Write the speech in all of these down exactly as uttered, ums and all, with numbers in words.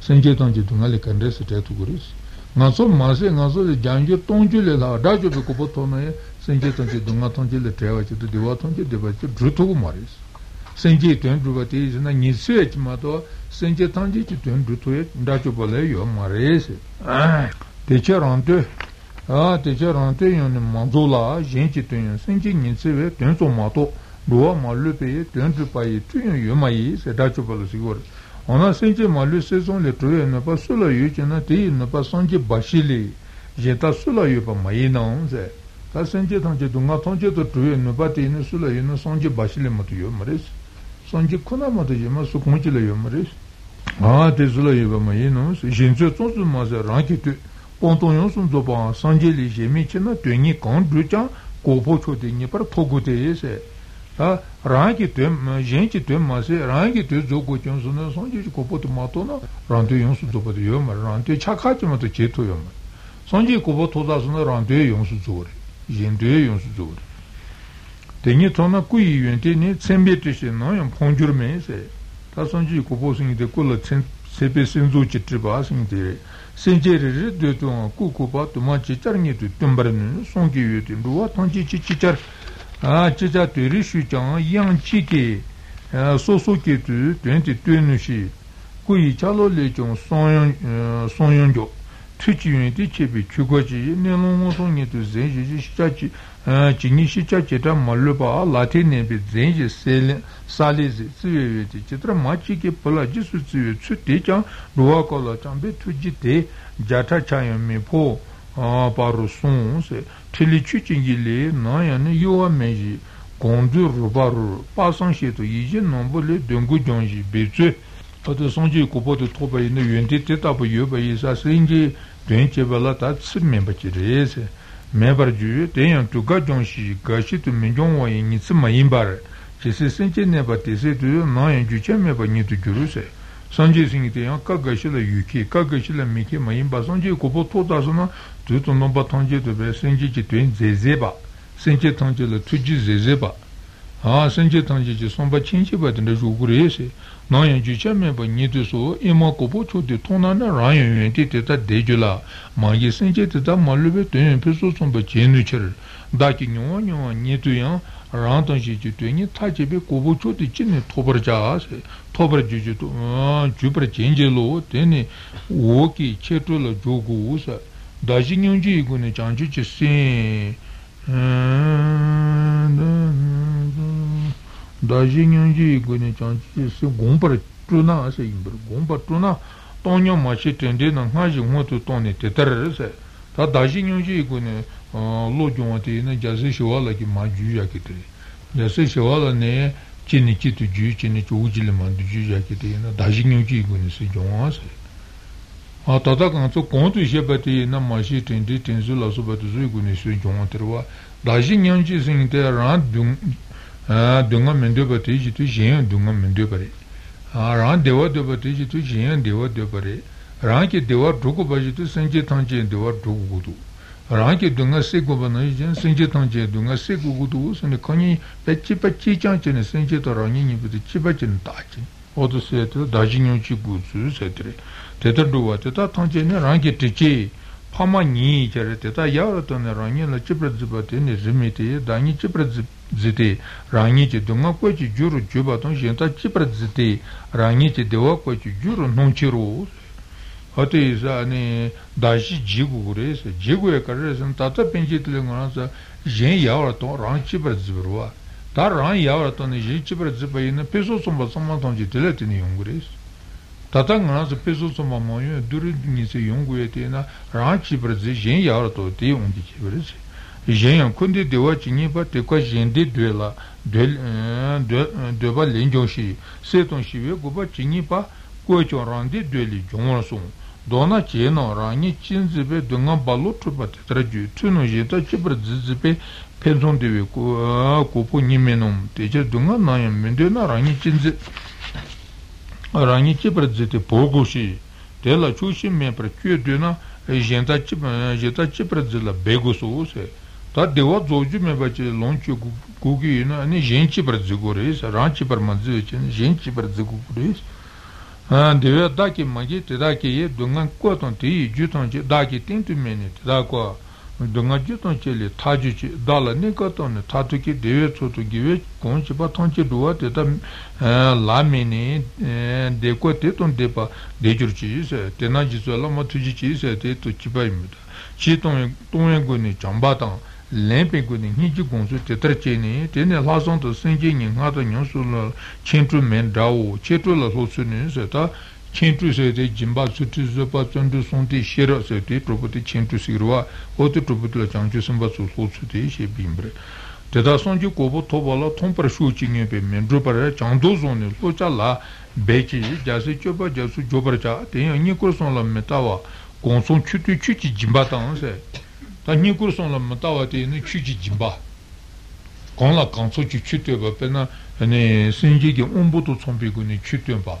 Sanjay Tanji Dungali Kandre Sitatu Guris. Naso Mase, Naso Janjo Tonji le la Dajo Kupotone, Sanjay Tanji Dungatonji le Travaci, the Devatonji, Devaci, Drutu Maris. Sanjay Tun Druvati and Nisech Mato, Sanjay Tanji Tun Drutu, Dajo Baleo Marese. Teacher Ante, ah, Teacher Ante, and Manzola, Genji Tun, Sanjay Ninseve, Tenso Mato. Dua malu paye, twenty paye, tu yu maye, c'est d'ailleurs pas le sigur. On a senti malu saison les trouver, n'a pas cela eu, tu n'as dit, n'a pas senti bachili. J'étais cela eu pas maye non, c'est. T'as senti tant que tu n'as tant que tu trouves, n'a pas t'es ne cela eu, n'a senti bachili matuyo maris. Senti qu'on a matuyo mas sous conti le maris. Ah, t'es cela eu pas maye non, c'est. J'ai une chose de maser, rien que tu. Pontoyon sont d'abord senti les gémis, tu n'as tenu quand du temps, copo choté, n'y par trop goûté, c'est. Rangi tem, gente tem, mas rangi tem jogo de uns não são de copo de mato não, ranto e uns do poder mas ranto chacate mas de jeito eu mas, são de copo todas não ranto e uns do gente e uns do, tem então na cui gente nem sembetes não é um ponjur mesmo, tá são de copo sim de cola sem sempre sem zoe triba sim de, sem gerir de tão coco pato mas chichar nem de tombar não são de eu tem do outro de chichar Ah, chicha tu rishu chan, yang chi ke, so so ke tu, tuenti tuenu shi, kui chalo le chan son yon jo, tu chi yun ti chepi chukwa chi, nelongo son nye tu zenji shi shicha chi, chingi shicha cheta malupa a lati nebi zenji salizi, tsiwe we ti, chitra ma chi ke pala jisu tsiwe tsu te chan, ruwa kala chan be tu ji te, jata chayan me po, paru son se, Tili Chuchingili, Nayan, Yoa Meji, Gondu Rubaru, Passan Cheto, Yiji, Nambole, Dungu Jonji, Bezu, Pato Sanji, Kopo de Tropa, Yene, Yuente, Tetapo, Yoba, Yisa, Sengi, Tuenche, Balata, Tsi, Membachirese, Membarju, Tenyan, Tuga Jonji, Gashi, Tu Menjonwa, Yenitsi, Mayimbar, Chese, Senche, Neba, Tese, Tu, Nayan, Juche, Meba, Nitu, Juruse, Sanji, Sengi, Tenyan, Kagashi, La Yuki, Kagashi, La Miki, Mayimba, Sanji, Kopo, Todasana, तो number तंजे तो बे संजे की तुम जेजेबा संजे तंजे लो तुझे जेजेबा हाँ संजे तंजे जी संबा चिंचे बातें ने जुगुरे से नायन जुचे में बनी तो सो इमा कोपो चोटे तो ना ना रायन येंटी तेरा देजुला माँगे संजे तेरा मालूबे तो ये पिसो संबा चिंचर दाखिल न्यों न्यों न्ये तो यां रांतंजे जी तो ये ताजे बे कोपो चोटे चिने थोपर जा Daji nyonji igu ne chanchi chi sin Daji nyonji igu ne chanchi chi sin Gompar truna se imbar Gompar truna Tonya machi tende na ngaji ngotu toni tetar se Ta daji nyonji igu ne Lo jongwa te na jase shiwala ki ma juja kitari Jase shiwala ne Chini chitu ju chini chu ujili mandu juja kitari Daji nyonji igu ne se jongwa se हाँ ताता कांचो कौन तो ये बताइए ना माशी टेंडी टेंसु लासो बताइए गुने से जोंग तेरवा दार्जिलिंग यंची सिंह तेरा रात दुंग हाँ दुंगा मंदिर बताइए जितु जें दुंगा मंदिर परे हाँ रात देवा देव बताइए जितु जें देवा देव परे रात के देवा ढूँको बाजी तो संजय थांचे देवा ढूँको तो रात के दुंगा से गुबनाई Teta duwa, teta tangche ne rangi tichi, pama nyi chare, teta yawra tanda rangi la chibra ziba tene zime te, dangi chibra zite, rangi che dunga kwa chi juru juba tong shenta chibra zite, rangi che dewa kwa chi juru nonchiro. Hata isa ane dashi jigu kure se, jigu e kare se, tata penche tile ngana sa, jen yawra tong rangi chibra zibirwa. Ta rangi yawra tanda jen chibra ziba ina peso somba somba tangche tile tene yungure se. Tata ngana se peso soma mayo duri dungi se yunguye te na rang chibra ze jen yara to te yungi chibra se. Jen yang kundi dewa chingi pa te kwa jen de dwe la, dwe pa lenjong shi, se tong shiwe gupa chingi pa kwe chon rang de dwe li jongwa song. Dona che na rangi chin zibe dunga balo trupa te tra ju, tu no jeta chibra zizipe penson dewe kupo nime nom, te che dunga nayam mende na rangi chin zibe. Rangi chibra zite pogo shi, te la chu shi me pra kyo du na jenta chibra zila bego so se, ta dewa zoju me bache lonchi gugi yu na jen chibra zigo reis, rangi chibra manziwe chen, jen chibra zigo reis, Lempi guni niji gongsu te terceni, tene lasan to senji ngata nyonsu la centru men dao, centru la losu ni se ta centru se te jimba sutu zepa tsundu sonti shira se te tropoti centru sigirwa, ote tropoti la changchu semba su losu te she bimbre. Teta sonji kobo toba la tompar shuchi ngepe men drupare changdo zoni locha la bechi jasi choba jasu jobar cha, tenya nyikor son la metawa, gongson chutu chuchi jimba tang se. Ta nikur son la matawa te ne chuji jimba. Kon la kanso chi chute ba pena ne sinji ge umbu to sombi go ne chute ba.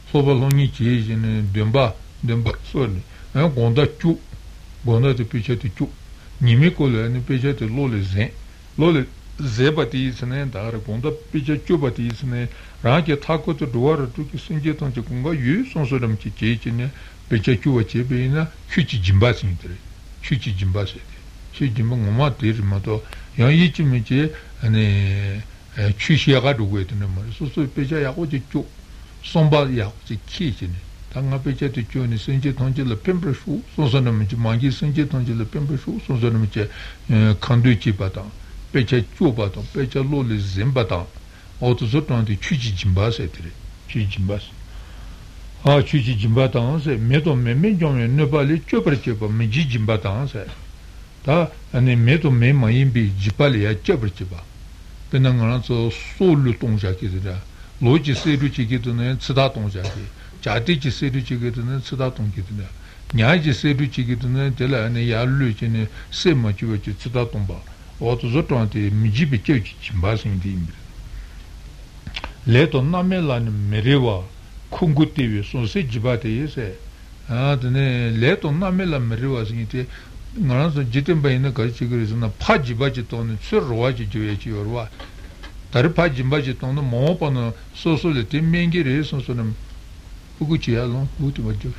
sobaloni che je ne demba demba soni un gonda chu gonda te pichete chu nimi kole ne pichete lole zen lole zebati sene dar gonda pichete chu bati sene raje thako to duar tu ki sinje ton che kunga yu sonsoram chi che ne pecha chuwa chebe ina chuchi jimba singitare, chuchi jimba sede, chuchi jimba ngoma teri mato, yang ichi meche chuchi yaga duwe tene mara, so so pecha yago che chu, somba yago che chi chene, tanga pecha te chu ne senche tangche le pembre shu, sonsana meche mangi senche tangche le pembre shu, sonsana meche kandu chi batang, pecha chu batang, pecha lo le zen batang, oto so tante chuchi jimba sede, chuchi jimba sede. Ah, chuchi jimbatang se, meto me me jomye nepali chopra chepa me ji jimbatang se. Ta, ane meto me ma yinbi jipali ya chopra chepa. Pena ngana tso so lu tongsha ki zira, lo chi seru chi ki tuna tsida tongsha ki, chati chi seru chi ki tuna tsida tong ki tuna, nya chi seru chi ki tuna tela ane ya lu chi ne se ma chiwa chi tsida tongba. Oto zoto ante me jibi chew chi jimbasin di imbre. Leto name lani merewa, kungu tewe, sonse jiba teye se, le ton name la meriwa singite, ngaran son jitemba ina kari chigiri se, pa jiba chitonu, tsur rwa chijiwe chiyorwa, tari pa jiba chitonu, mawa pano, soso le te mengi re, sonso nam, uku chiya long, uti ma jor.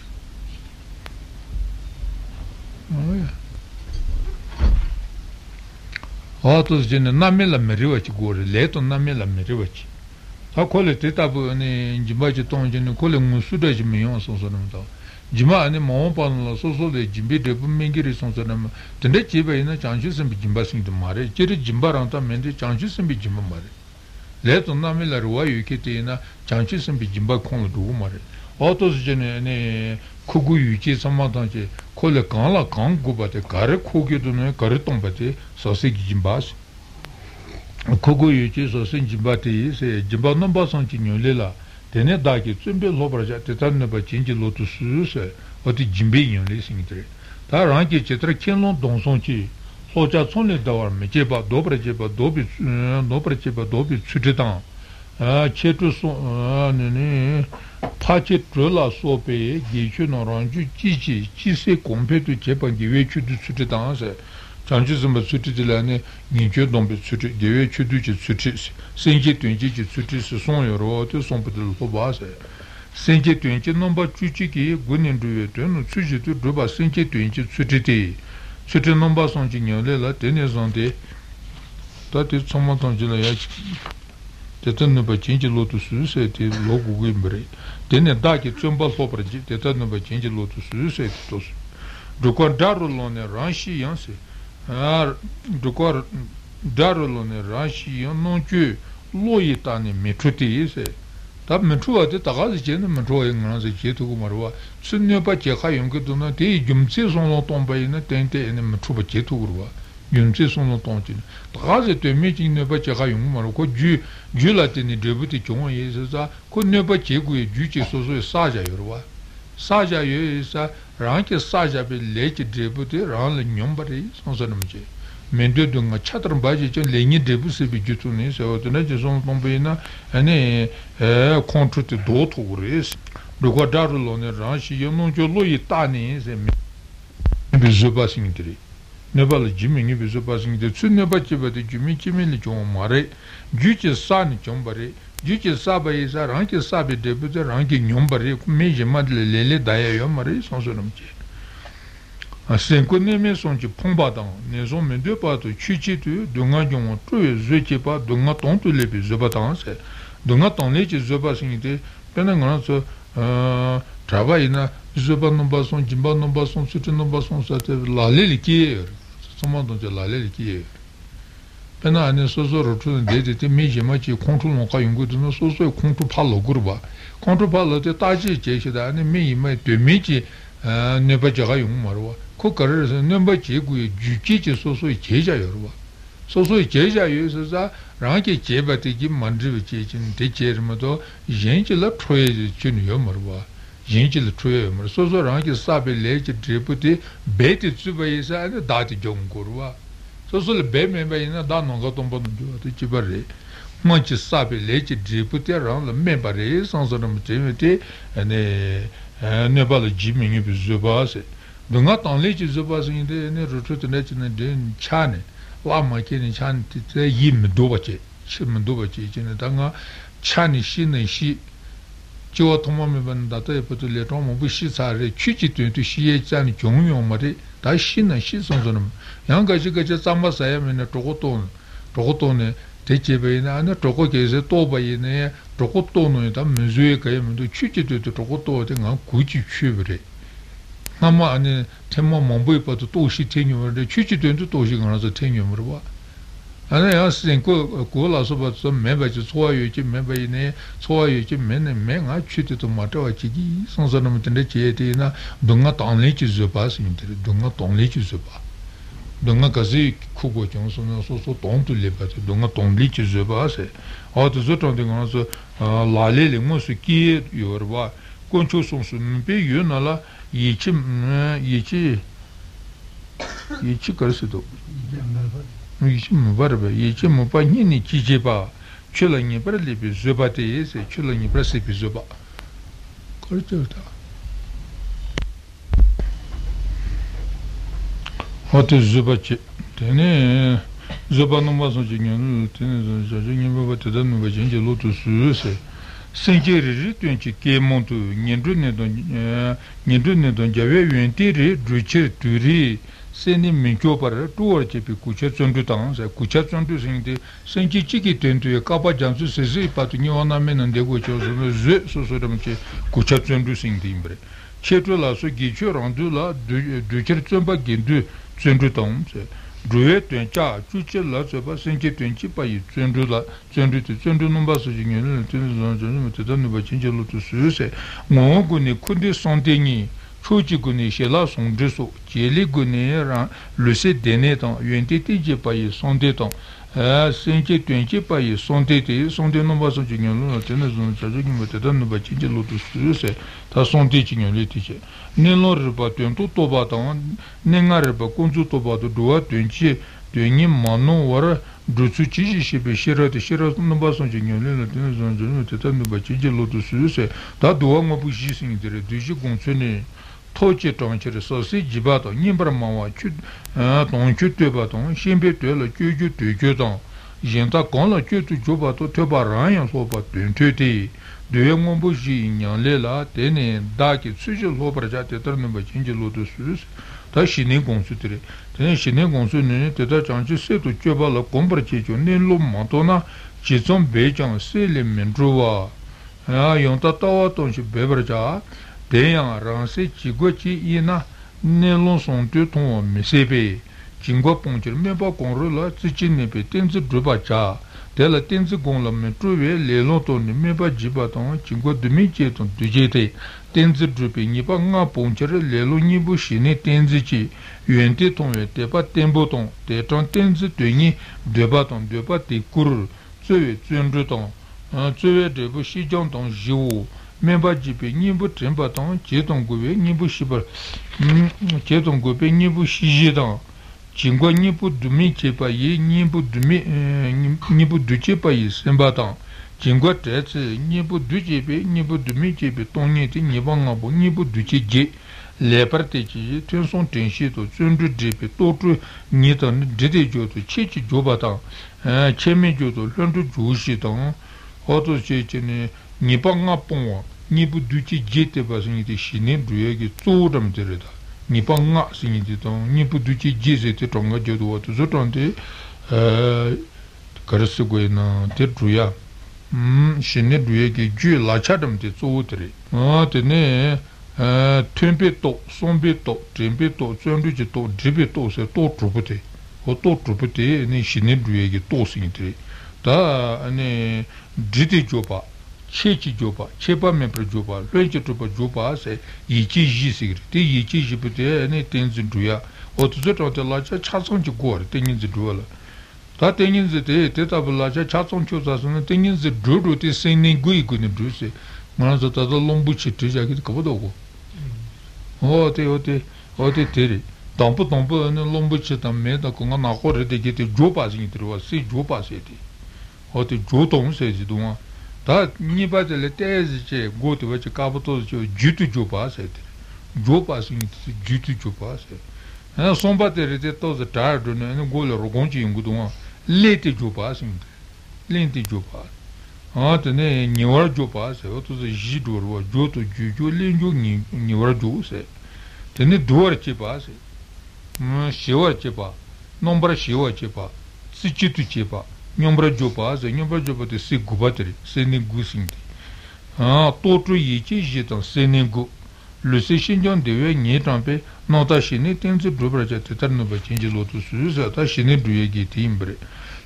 Atos jene, name la meriwa chigore, le ton name la meriwa chi. ता कोले तेता बने जिमा जे तोंजने कोले मुसुदा जिमियों सोसोनम ता जिमा ने मों पानला सोसो दे जिबे दे मेंगिरि सोसोनम तंदे जिबे ने चांजुसम जिम्बा सिंग दे मारे जेरि जिम्बा रंता मेंदे चांजुसम बि जिम्बा मारे ले तो नामे ला रुवा युकेते ना चांजुसम बि जिम्बा कोंलो दु मारे ओतोस जने ने खुगु युके समादान जे कोले काला कांग गुबाते गारे खोगे दुने गारे तोंबाते सोसे जिम्बास Kogo yuchi so sen jimba te yi se, jimba nomba san chi nyo le la, tene daki tsumbe lopra cha tetan neba chenji lotu suyu se, oti jimbe nyo le singitri. Ta rangi chetra kenlong donson chi, socha tson le dawar me jeba, dobra jeba, dobi, nopra jeba, dobi tsutitan, chetu son, pache trela sope, gechu no rangi chi chi, chi se kompetu jeba gewe chudu tsutitan se, chanchi zimba tsuti tila ne nginchio dombi tsuti, dewe chudu chi tsuti si, senji tuenji chi tsuti si son yorwa, te son pati lupo ba se. Senji tuenji nomba chuchi ki gunin duwe tuenu, tsuji tu druba senji tuenji tsuti ti. Tsuti nomba sonji nyole la teni zante, tati tsoma tanji la ya, teta nipa chenji lotu suyu se, te loku gui mbari. Teni daki tsomba sopra ji, teta nipa chenji lotu suyu se, te tosu. Dukwa daru lone ranshi yan se, dhukwa dharo lo ne rashi yon non kyu lo yi ta ne metru te yi se tab metruwa te taga zi che ne metruwa yi ngana zi che tuku marwa tsun nyo pa che kha yon ke tu na te yi gyumtse son lo tong pa yi na ten te yi ne metruwa che tuku rwa gyumtse son lo tong chi ne taga zi te me ching nyo pa che kha yon marwa ko ju la te ne drebu te chong yi se sa ko nyo pa che ku yi ju che so so yi sa ja yi rwa Saja is a rank is Saja be late debuted around the Numbari, Sonsanamji. Mendudung a chatterum budget and Lenny debussy be Jutunis or the Najazon Bombina and a contract to Dotoris. Lugodarulon and Ranchi, you know, Joloi Tanis and Bizubasingri. Never Jimmy Bizubasing the Sunabati, but the Jimmy Jimmy John Mare, Juch's son Jombari. Dice Saba is a rank is Sabi debut, ranking Yombari, Major Madle Lele, Diamari, Sonsonomchi. A Senconeme Sonchi Pombadan, les hommes deux pas de Chichitu, Dungayon, two Zuchipa, Dungaton to Lepi Zubatans, Dungaton Lech Zubasinite, Penanganso, Travaina, Zubanobasson, Jimbanobasson, Sutinobasson, la Lelikier, someone de la Lelikier. Penani sozo rotun dediti meje machi control no kayungu no sozo control palo gurba control palo te taji jeshida ne mi mai de meji ne baja kayung marwa ko karer ne baji gu juji ji sozo jeja yorwa sozo jeja yesa ranke jebati gi mandri jejin de jermado yenji la troye jin yorwa yenji la troye mar sozo ranke sabe leje deputy beti tsubayesa ne dati jongurwa Sosul Beme Baina Dano Gotombondu, the Chibare, Munch Sabi Lech, Deputy around the Membari, Sansonomity, and a Nebala Jimmy Zubas. Do not only Zubas in the retreat and then Chani, Lama Kin Chanti, Yim Dovace, Shim Dovace, and Danga, Chani Shin and She, Jotomam Vandata, but the Tom wishes are chichitu to she and Jungyo Mari. Da shin na shin sonsonom yang gaji gaji tsamba saya mena tokoton tokotone tejebe na na tokoke ze toba yene tokotono da muzue kae mendo chuchi de tokoto de ngan guji chubere nama ane temma mambo ipa to toshi tenyo de chuchi de toshi ngan zo tenyo murwa ana ya sen ko ko la so ba so meba ji soa yu ji meba yene soa yu ji mena menga chuti to matawa ji gi sonsonom tende che de na dunga tonle ji zo ba sin de dunga tonle ji zo ba dunga kazi ku go jong so no so so ton to le ba dunga tonle ji zo ba se a to zo ton de ngon so la le le mo su ki yor ba kon chu son su mbe yu na la yi chi yi chi yi chi kar se do Barbe, each Mupanini Chijiba, chilling in Berlipi, Zubati is a chilling in Brasipi Zuba. Cortota. What is Zubachi? Tene Zubanoma Zogin, Tennis Zogin, but then we change a lot to Suze. Sengeri Ritunchi came on to Nindunedon Nindunedon Javevi and Tiri, Richard Turi. Seni minkyo para tuwa chepi kucha tsontu tang, kucha tsontu singde, senki chiki tentuye kapa jansu sezi patu nyo aname nandego cho sono ze sosoram che kucha tsontu singde imbre. Chetu la so gicho randu la ducher tsonpa gendu tsontu tang, duye tencha, chuche la tsoba senki tenchi payi tsontu la, tsontu te tsontu nomba so jingene, tenu zanjane meteta nuba chenche lotu suyo se, ngongo ne kunde santengi, Choji Guni Shela son Dresso, Jeli Guni Ran, le se denetan, Yuentiti Jepaye son detan, Senki Twenki Paye son dete, son denomba son Jignon, la tenez on charge qui me tetan ne bâtit de l'autre struse, ta son détignon l'étiche. Nelon reba tuento tobatan, Nenga reba konzu tobato doa tuenti, tueni manon wara, Drutsu Chiji Shibe Shirat, Shirat nomba son Jignon, la tenez on charge me tetan ne bâtit de l'autre struse, ta doa mabuji singre, duji contenait. Toche tonche sosi jibato nimbra mawa chut tonche tebaton shimbe tele kyuju tujudan jenta konla kyuju jobato tebaran soba tunteti de ngombo ji nyan lela tene daki tsuje lobra jate ternumba chinje lodo sus ta shine konsutre tene shine konsune teta chanche setu jobala kombra chejo nenlo matona chizon bejan sele mendruwa ya yonta tawa tonche bebraja Dayang ranse chigochi ina nelon son te ton mesebe. Chingwa ponchir meba konro la tzichi nepe tenzi druba cha. Tela tenzi gong la metruwe lelon ton meba jiba ton chingwa dumi che ton dujete. Tenzi drupe nipa nga ponchir lelon nibu shine tenzi chi. Yuente ton we tepa tenbo ton. Tetan tenzi teni deba ton deba te kurur. Tsuwe tsundru ton. Tsuwe debu shijan ton jiwo. member G P, Nimbu Trimbaton, Cheton Gube, Nimbu Shibber, Cheton Gube, Nimbu Shijidan, Chingo Nimbu Dumi Chepaye, Nimbu Dumi, Nimbu Duchepaye, Simbatan, Chingo Tets, Nimbu Duchepe, Nimbu Dumi Chepe, Toniti, Nibangabo, Nimbu Duche, Leperteci, Tenson Tenshito, Sundu Jepe, Totu, Nitan, Dede Joto, Chichi Jobatan, Chemi Joto, Lundu Jushitan, Otto Chechene, Nipanga Ponga, Nibu Duchi Jete Basiniti Shine, Druegi, Sodam Tereda, Nipanga Siniton, Nibu Duchi Jete Tonga Jodo, Zotonte, Karasuguena, Tetruya, Shine Druegi, Ju, Lachadam Tetsotri, Atene. Tempeto, sombeto, tempeto, sandwicito, dribeto, se to trupete, o to trupete, ne shinedriegi tosintri. Da ne driti jopa, ceci jopa, cepa mempre jopa, lece trupa jopa, se ici gisigri, te ici gipete, ne tenzidruia, o tuzotote lacia, chason ci cuore, teniziduela. Da tenizite, tetabulacia, chason ciosasone, tenizidru, te se negui gunidruse, manazata lombuci tija che capodogo. Ote ote ote teri tampo tampo ne lombuci tamme da con na corre de che te jopa sin trova si jopa seti ote joton seti duma da ni bate le tesi che goto vece capoto che jitu jopa seti jopa sin jitu jopa seti na somba teri te toza tardo ne golo rogonci inguduma leti jopa sin lenti jopa ote ne niwar jopa se oto se jidorwa joto juju lenjo ni niwar jo se tene dor chepa se m shiwar chepa nombra shiwar chepa sichitu chepa nombra jopa se nombra jopa te se gubatri se ne gusinti ah totru yichi jitan se ne gu le se shinjon dewe ni tampe nota shine tenzu dobra jate tarno ba chenji lotu su se ta shine duye gi timbre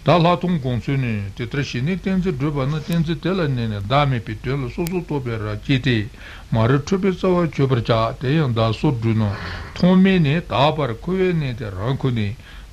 Dalatum consone, tetrashini tenzi drubana tenzi tela nene, dame pitela, soso topera, chiti, mara trupezava chupercha, teyan da sodruno, tome ne, tapar, kue ne, te rankune,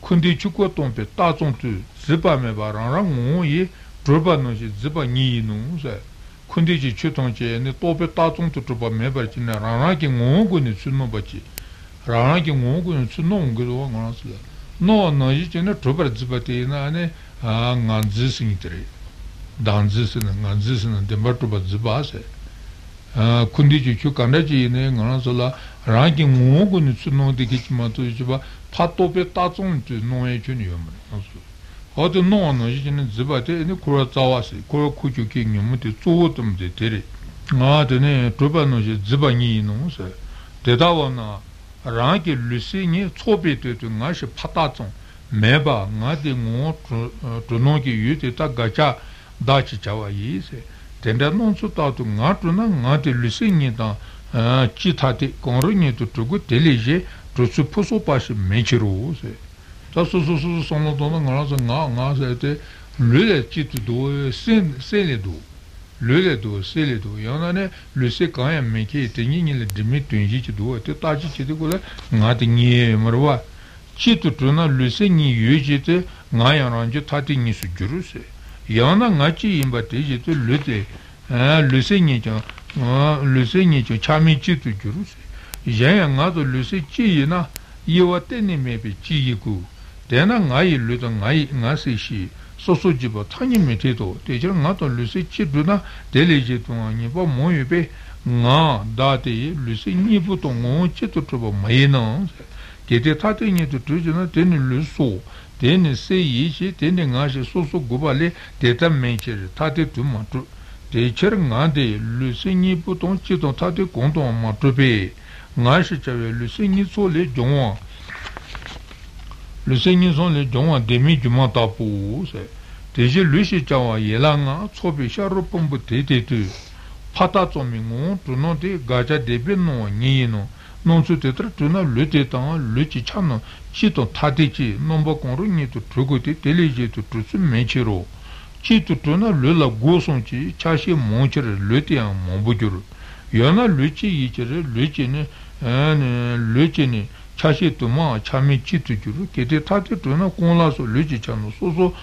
kundi chuko tompe tazon tu ziba me barang rangu yi droba no ji ziba ni nu se kundi ji chuton je ne tope tazon tu droba me ba ji na ranga ki ngongu ni sunno ba ji ranga ki ngongu ni sunno ngoro ngana se no no ji chena trupar dzibati na ne nganzi singitri danzi sina nganzi sina dembar trupar dzibase kundi ji chu kanda ji ne ngana sola rangi ngungu ni tsuno de kichima to jiba patope tatsun tu no e chuni yomre ote no no ji chena dzibati ne kura tsawasi kura kuchu ki ngimuti tsuhutum de teri ate ne trupar no ji dziba nyi no se dedawa na rāngi lūsī nī tsōpi tētū ngā shī pātācōng mē bā ngā tē ngō tūnōng kī yu tē tā gāchā dāchī chāwā yī sē tēndā nōng sū tātū ngā tūnā ngā tē lūsī nī tā chī tā tē kōng nī tū tū gu tēlī jē tū sū pūsū pāshī mē chī rō sē tā sū sū sū sō ngā rā ngā ngā sē tē lū lē chī tū dō sē lē dō lule do sele do yana ne luse kaya meke tengi ngile dimi tunji chi do te taji chi de kula ngati ngi marwa chi tutuna luse ngi yuji te nga yananje tati ngi su juru se yana nga chi imba te ji te lute luse ngi cha luse ngi cha chami chi tu juru se yaya nga do luse chi yina yewa teni mebe chi yiku tena nga yi lute nga se shi soso jiba tangi meti to, techira nga to lusi chi dhuna deli je tunga nipa moyo pe nga dati lusi nipu to ngon chi to trupa mayi na kete tati nitu tujina teni luso, teni se yi chi, teni nga shi soso guba le teta menchiri, tati tu matru techira nga de lusi nipu to chi to tati konto matru pe nga shi chawe lusi niso le jongwa le seigneur son le don a demi du matapo c'est déjà lui c'est chawa yelanga tsobe sha ropombo tete tu Hata Tsoming, Tuno di Gaja Debi no Nino, non su tetra Tuna Lutetan, Luci Chano, Chito Tatici, Nomba Conruni to Truguti, Telegi to Trutsu Mechiro, Chito Tuna Lula Gosonci, Chashi Moncher, Lutian Mombujuru, Yana Luci Yicere, Lucini, Lucini, Chashi Tuma, Chami Chitu Juru, Kete Tati Tuna Conlaso, Luci Chano, Soso,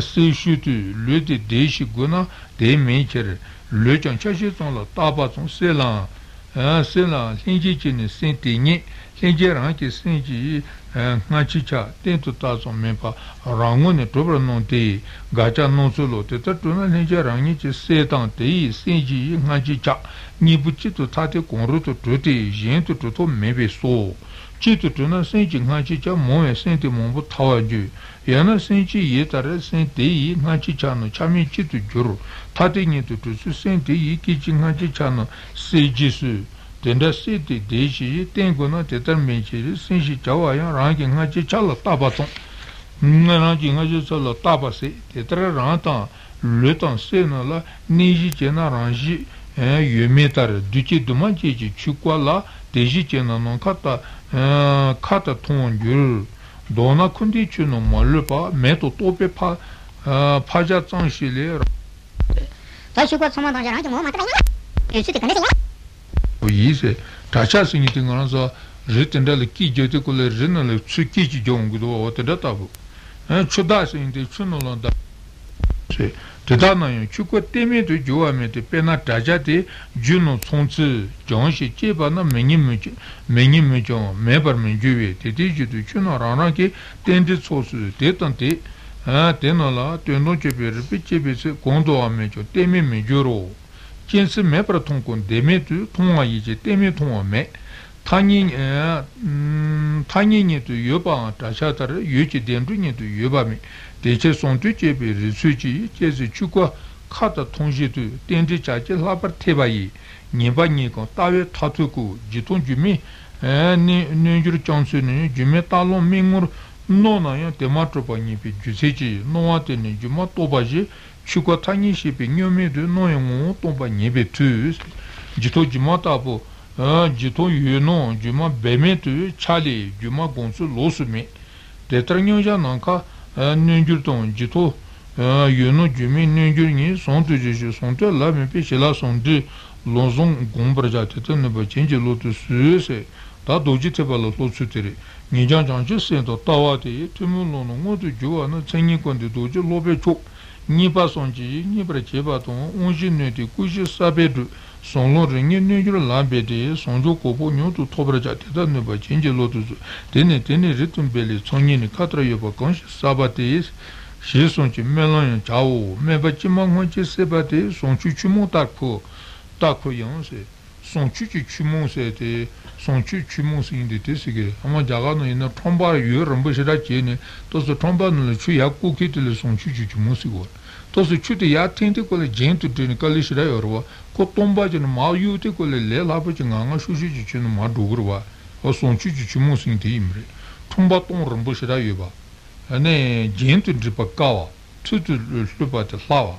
Sishutu, Luti Deshi Guna, De Mechire. Le chan chashi son la taba son se la se la sinji chi ne senti ni sinji ran chi sinji na chi cha tento ta son me pa rango ne tobra non te gacha non solo te ta tuna sinji ran ni chi se tan te sinji na chi cha ni bu chi to ta te kon ru to to te jin to to to me be so chi to tuna sinji na chi cha mo e senti mo bu tawa ju yana sinji ye tare senti na chi cha no cha mi chi to juru Tatini to to senti i kitchen hanchichano, seji su, tenda siti deji, tengo no tetarmenci, sinji chawayan, ranking hanchichala tabaton, ranking hanchala tabasi, tetra rantan, lutan senola, niji chena rangi, eh, yumetare, duci dumanci, chukwala, deji chena non kata, eh, kata tonjur, dona kundichuno malupa, meto tope pa, eh, pajatanshile. Oui, c'est Tacha Singing en ça, Ritendel Kijo de Coller General, Tsukiji Jong, ou Tedatabu. Un Chodas in de Chunolanda. C'est Tedana, Chuko Temi de Joame de Pena Tajate, Juno Sonsu, John Shibana, Menimuch, Menimujon, Member Menjue, Tediju de Chunoranaki, Tended Sauce, Tetante. Ah, tenola, teno chepere, pichepese, condo a mecho, temi me juro. Chinse me praton con demetu, ton a yice, temi ton a me. Tani, tani nitu yoba, tachatare, yuci dendu nitu yoba me. Dece son tu chepere, suci, chese chukwa, kata tonjitu, tende chache lapar tebayi. Niba nikon, tawe tatuku, jiton jumi, nenjur chansuni, jume talon mingur. Non a te matropa nipi giuseji, non a te ne giuma tobaji, chukatani shipi nyomi de noyamo tomba nipi tu, jito giuma tabo, jito yuno, giuma beme tu, chali, giuma gonsu losumi. Tetranyoja nanka, nengurton, jito yuno giumi nengurni, son tu jeji, son tu la mepi, shela son de lonzon gombraja, tete neba chenji lotu suese, ta doji teba la lotu teri. Nijan janji sento tawate, tumulono ngoto juwa na tsengi kondi doji lobe chok, nipa sonji, nipra cheba tong, onji nete kushi sabedu, sonlo ringi nengiro labede, sonjo kopo nyoto tobra jateta neba chenji lotuzu, teni teni ritumbele tsongini katra yoba kanshi sabate, shi sonji melanyan chao, meba chima ngonji sebate, sonji chumon takpo, takpo yansi. Son chuchi chumon sete, son chuchi chumon sindete sege, ama jagano ina tromba yu rambu shira chene, toso tromba nula chu ya kukete le son chuchi chumon sego. Toso chute ya tente kole jentu tene kali shira yorwa, ko tomba jene ma yu te kole le lapa che nganga shushi chi chene ma dogorwa, o son chuchi chumon sinte imre, tromba ton rambu shira yoba, ane jentu dripa kawa, tutu lupa te lawa.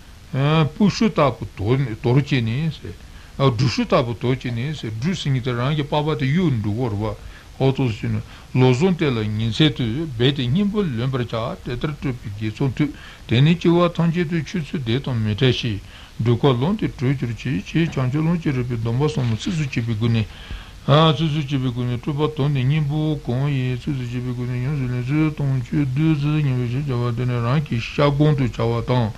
Pushu tapu torchi ne se, dushu tapu torchi ne se, drusi nita rangi paba te yun dukorwa, otos sinu, lozon te la ninse tu, bete nimbo lumbra cha, tetra tupi geson tu, teni chiwa tanche tu chutsu deton meteshi, duka lon te truchurchi, chi chancho lon chi ripi domba somo sisu chibi guni, sisu chibi guni, tupa tonde nimbo konye, sisu chibi guni, yon zile zi tonchu, du zi nimbo shi chawa tene rangi shagon tu chawa tang,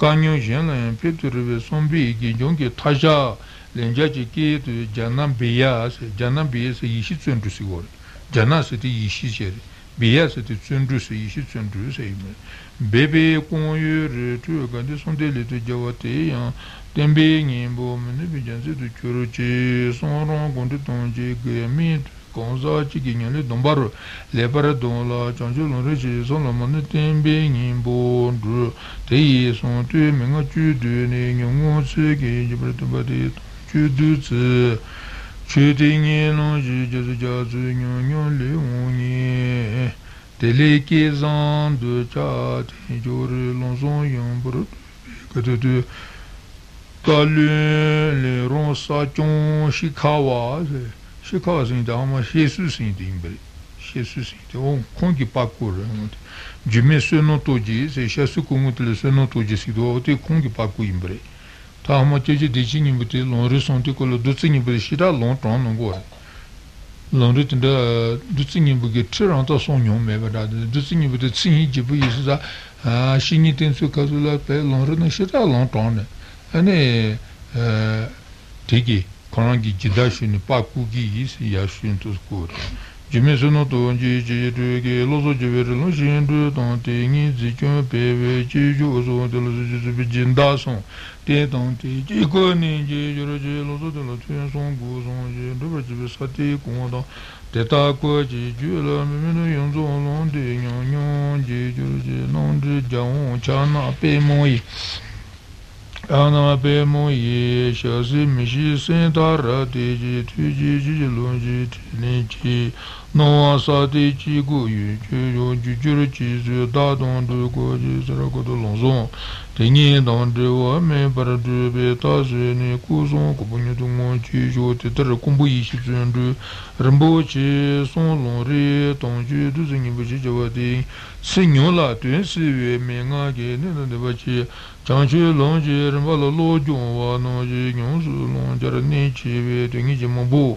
Kanyo jenlayan peturwe sombi iki yonki taja lenja chiki janan beya se, janan beya se yishi tsuendu sigore, janan se ti yishi shere, Biasa di tsundrusi ishi tsundrusi ime. Bebe konyo re tu gande sondeli tu jawate yan. Tembe ngimbo mene bijansi tu kyoroche. Sonron konti tonje gemi konza chiki nyele dombaro. Lepara donla chancho lonreche sonla mene tembe ngimbo ndru. Teyi son tu menga chudu ne nyongon seke jibra tumbate chudu tse. Chutingi non ji jazu jazu nyon nyon le unye. Tele ke zan de cha ti jori lon zon yon bro. Katutu. Kalun le ron sa chon shikawa. Shikawa zinda ama shesu zinda imbre. Shesu zinda. On kongi pakur. Jume se non toji. Se shesu kongut le se non toji sido. Ote kongi pakur imbre. Tahma cheche dechi nimbute longre sonte kolo dutsi nimbute shida long tong nongo re. Longre tinda dutsi nimbute tse ranta son nyong meba dada. Dutsi nimbute tsingi jibu yisi za shingi tenso kazu la pe longre na shida long tong ne. Ane tegi korangi jida shuni pa kugi yisi ya shun tos kore. Jime sono tonji je tuge lozo jivere long shindu tante ngi zikyon pewe je jo so de lozo jizubi jinda son. Te tante je koni je jiro je lozo de la tuen son go son je duba jibe sati konda. Te tako je jula mimino yonzo londe nyon nyon je jiro je nonde jaon chana pe moyi. Ana pe moyi shasi mishi sentara teji tuji jilonji tinichi. No asati chi goyu chiro jujiro chi su dadon du goji sarakoto lonzon. Tengi dante wame paradu beta sene kuzon kupunyo tungon chi jo tetara kumbu ishi tsundu. Rimbo chi son lonri tongchi du sengi bushi jawati. Senyo la tuen siwe menga ke nina deba chi. Chanchi lonchi rimba la lo jongwa nonchi nyonsu lonchara nichiwe tengi chi mambu.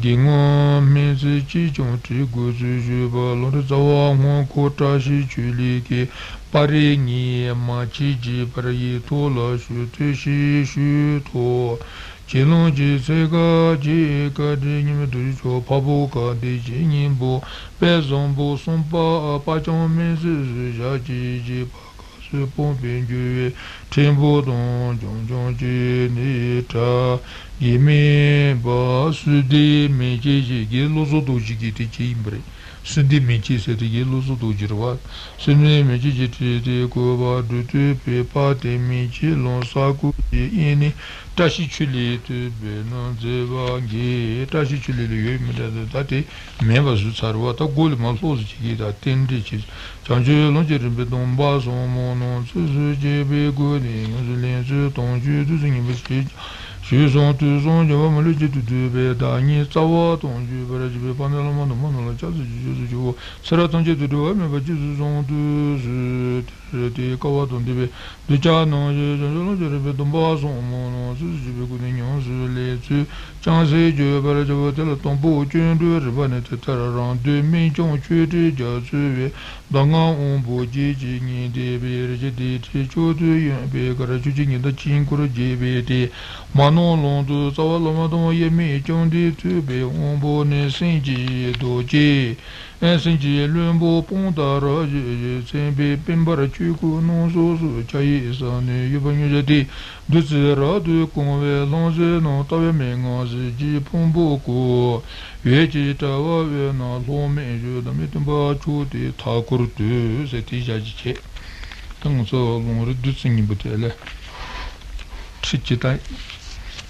gingon minzi chi chung tri guzi shiba longde zawa ngon kota shi chuli ki pari ni ma chi ji pari to la shu te shi shu to chi long ji se ga ji ka di ni me du cho pa bo ka di ji ni bo pe zon bo son pa pa chong me su su ja ji ji pa ka su pon bin ju ten bo dong jong jong ji ni ta gi me ba su di me ji ji gi lo zo do ji gi ti ji imbre Sindi minchi seti ge loso dojirwa. Sindi minchi jitri de goba dutu pe pa te minchi lon saku de ini. Tashi chuli tu be non zeba ge. Tashi chuli le yoy midada dati meba su sarwa. Ta goli ma loso chigi da tende chis. Chanchu lon jirimbe donba son monon. Susu jebe gori nguzulin su tongju du singi bishki. Shu son tu son java ma luci tu tu be da nyi tsawa tong ju bara jibe panela manu manu la cha su ju su ju sara tong je tu duwa me ba ji su son tu su tere te kawa tong de be du cha no je jan jan je rebe tomba son mono su su jibe kune nyon su le su chan se ju bara java tela tombo chun du riba ne te tara rang de min chong chu te ja su we danga on bo je je nyi de be re je de te cho tu yin be kara chu je nyi da chin kuru je be te manu Londu, Savalama, Yemi, Jondi, Tube, Ombo, Nessinji, Doji, Essinji, Lumbo, Ponda, Raji, Sembe, Pimbara, Chuku, Nonso, Chai, Sani, Yubanjati, Duzera, Du Conve, Lonze, Notave, Mengazi, Ji, Pomboco, Veci, Tava, Na, Lome, Judamitimba, Chuti, Takurtu, Seti, Jajice, Tanso, Longre, Dusingi, Butele, Chichitai.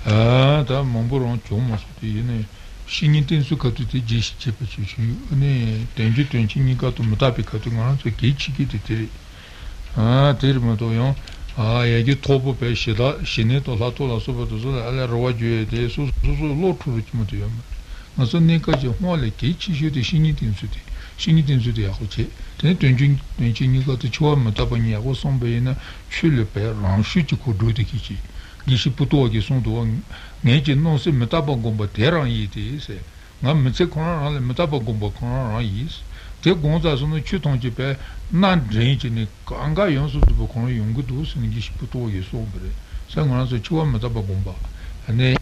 Ah, da mambo ron chom ma suti ne shingi tensu katu te jishi chepe chishi ne tenju tenchi ni katu mutapi katu ngana so kichi kiti teri ah teri mato yon ah yagi topo pe shida shine to la to la soba to so ala rowa jue de so so so lo turu chi mato yon ma so ne kaji hwa le kichi shi te shingi tensu te shingi tensu te yako che teni tenju tenchi ni katu chwa mutapa ni yako sombe yena chu le pe rangshu chi kudu te kichi gishi puto gi sung to nge ji no se meta ba gomba terang yi ti se nga metse khona la meta ba gomba khona ra yi te gonza so no chu tong ji pe nan dren ji ni kanga yon so to ko no yong gu do se gishi puto gi so bre se nga so chu meta ba gomba ne